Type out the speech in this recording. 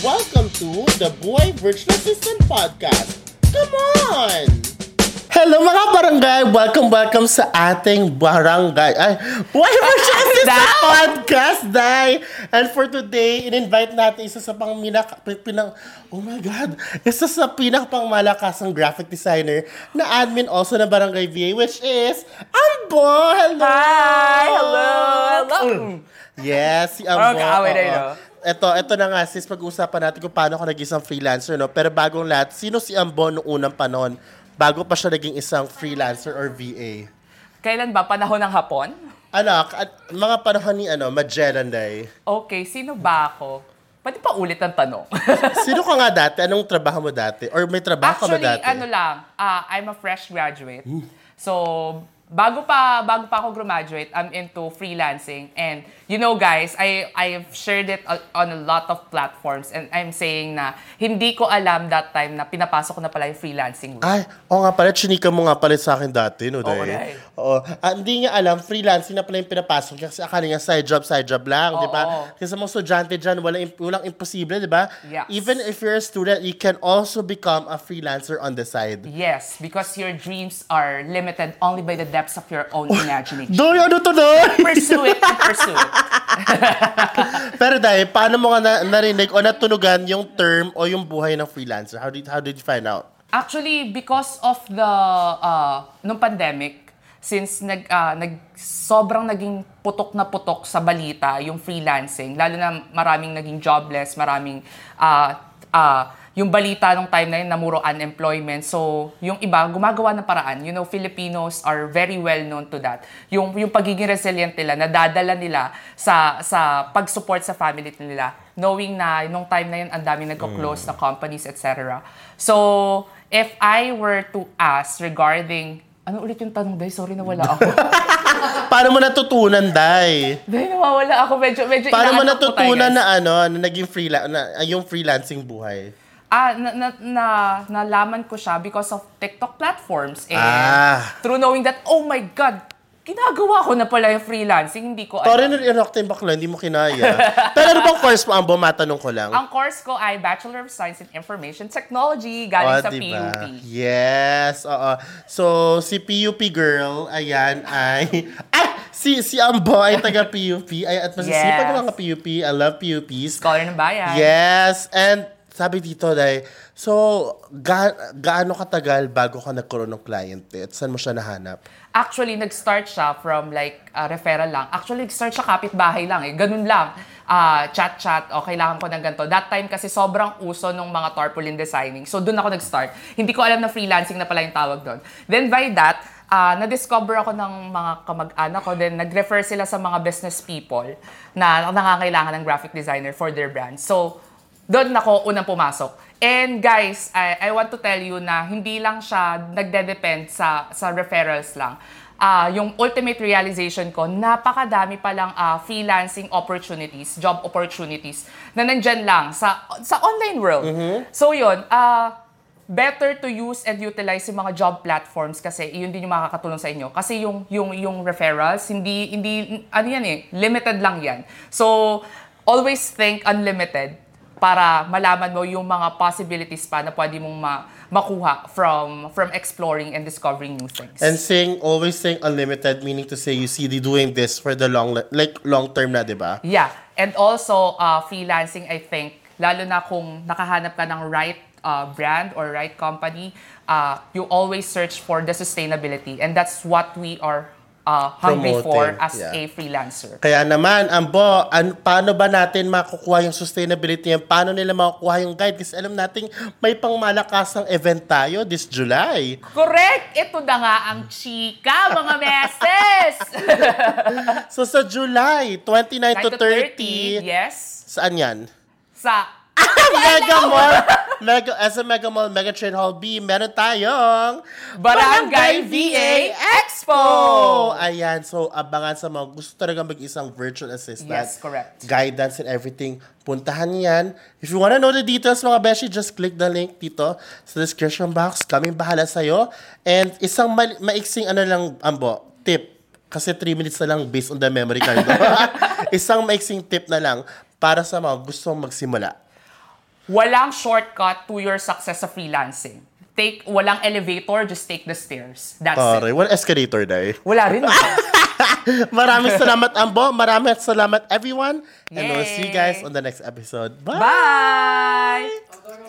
Welcome to the Buhay Virtual Assistant Podcast. Come on! Hello mga barangay! Welcome sa ating barangay. Buhay Virtual Assistant Podcast, Day! And for today, in-invite natin isa sa pinakapangmalakasang graphic designer na admin also ng Barangay VA, which is Ambo! Hello! Hi! Hello! Hello! Yes, si Ambo. Ito na nga sis, pag-uusapan natin kung paano ako naging isang freelancer, no? Pero bagong lahat, sino si Ambo noong unang panahon bago pa siya naging isang freelancer or VA? Kailan ba? Panahon ng hapon? Mga panahon ni Magellan Day. Okay, sino ba ako? Pwede pa ulit ang tanong. Sino ka nga dati? Anong trabaho mo dati? Or may trabaho ka ba dati? Actually, I'm a fresh graduate. So, Bago pa ako graduate, I'm into freelancing. And you know guys, I've shared it on a lot of platforms and I'm saying na hindi ko alam that time na pinapasok ko na pala yung freelancing. Chinika mo nga pala sa akin dati, no? Right. Hindi niya alam, freelancing na pala yung pinapasok niya kasi akala niya side job lang, di ba? Kasi sa mga estudyante dyan, walang imposible, di ba? Yes. Even if you're a student, you can also become a freelancer on the side. Yes, because your dreams are limited only by the of your own imagination. Pursue it. Pero dahil, paano mo nga narinig o natunugan yung term o yung buhay ng freelancer? How did you find out? Actually, because of the nung pandemic, since sobrang naging putok na putok sa balita yung freelancing, lalo na maraming naging jobless, yung balita nung time na yun, namuro unemployment. So, yung iba, gumagawa ng paraan. You know, Filipinos are very well known to that. Yung pagiging resilient nila, nadadala nila sa pag-support sa family nila. Knowing na, nung time na yun, ang dami nagko-close na companies, etc. So, if I were to ask regarding... Ano ulit yung tanong, Day? Sorry, nawala ako. Paano mo natutunan, Day? Day, nawawala ako. Medyo paano mo natutunan na naging yung freelancing buhay? Nalaman ko siya because of TikTok platforms and through knowing that, oh my God, ginagawa ko na pala yung freelancing, hindi ko alam. Sorry, narinak tayong bakla, hindi mo kinaya. Pero ano bang course mo, Ambo? Matanong ko lang. Ang course ko ay Bachelor of Science in Information Technology galing sa diba? PUP. Yes, oo. So, si PUP girl, ayan ay... Si Ambo ay taga-PUP. At masisipag ko lang ka PUP. I love PUPs. Scholar ng bayan. Yes, and... Sabi dito, Day, gaano katagal bago ka nagkaroon ng client? At saan mo siya nahanap? Actually, nag-start siya from referral lang. Actually, nag-start siya kapitbahay lang. Ganun lang. Chat-chat. Kailangan ko ng ganito. That time kasi sobrang uso ng mga tarpaulin designing. So, doon ako nag-start. Hindi ko alam na freelancing na pala yung tawag doon. Then by that, na-discover ako ng mga kamag-anak ko. Then, nag-refer sila sa mga business people na nangangailangan ng graphic designer for their brand. So, doon ako unang pumasok. And guys, I want to tell you na hindi lang siya nagde-depend sa referrals lang. Yung ultimate realization ko, napakadami palang freelancing opportunities, job opportunities na nandyan lang sa online world. Mm-hmm. So yun, better to use and utilize yung mga job platforms kasi yun din yung makakatulong sa inyo. Kasi yung referrals, hindi limited lang yan. So, always think unlimited para malaman mo yung mga possibilities pa na pwede mong makuha from exploring and discovering new things. And always saying unlimited, meaning to say you see they doing this for the long term na, di ba? Yeah. And also, freelancing, I think, lalo na kung nakahanap ka ng right brand or right company, you always search for the sustainability. And that's what we are hungry for as a freelancer. Kaya naman, Ambo, paano ba natin makukuha yung sustainability? Paano nila makukuha yung guide? Kasi alam natin, may pangmalakasang event tayo this July. Correct! Ito na nga ang chika, mga meses! So sa July, 29 to 30, yes. Saan yan? Sa Mega Mall! Mega Mall, Mega Trade Hall B, meron tayong Barangay VA Expo! Ayan, so abangan sa mga gusto talaga mag-isang virtual assistant. Yes, correct. Guidance and everything. Puntahan yan. If you wanna know the details, mga beshi, just click the link dito sa description box. Kaming bahala sa'yo. And isang maiksing Ambo, tip. Kasi 3 minutes na lang based on the memory card. Isang maiksing tip na lang para sa mga gustong magsimula. Walang shortcut to your success sa freelancing. Walang elevator, just take the stairs. That's it. Walang escalator na eh. Wala rin. Maraming salamat, Ambo. Maraming salamat, everyone. And we'll see you guys on the next episode. Bye! Bye!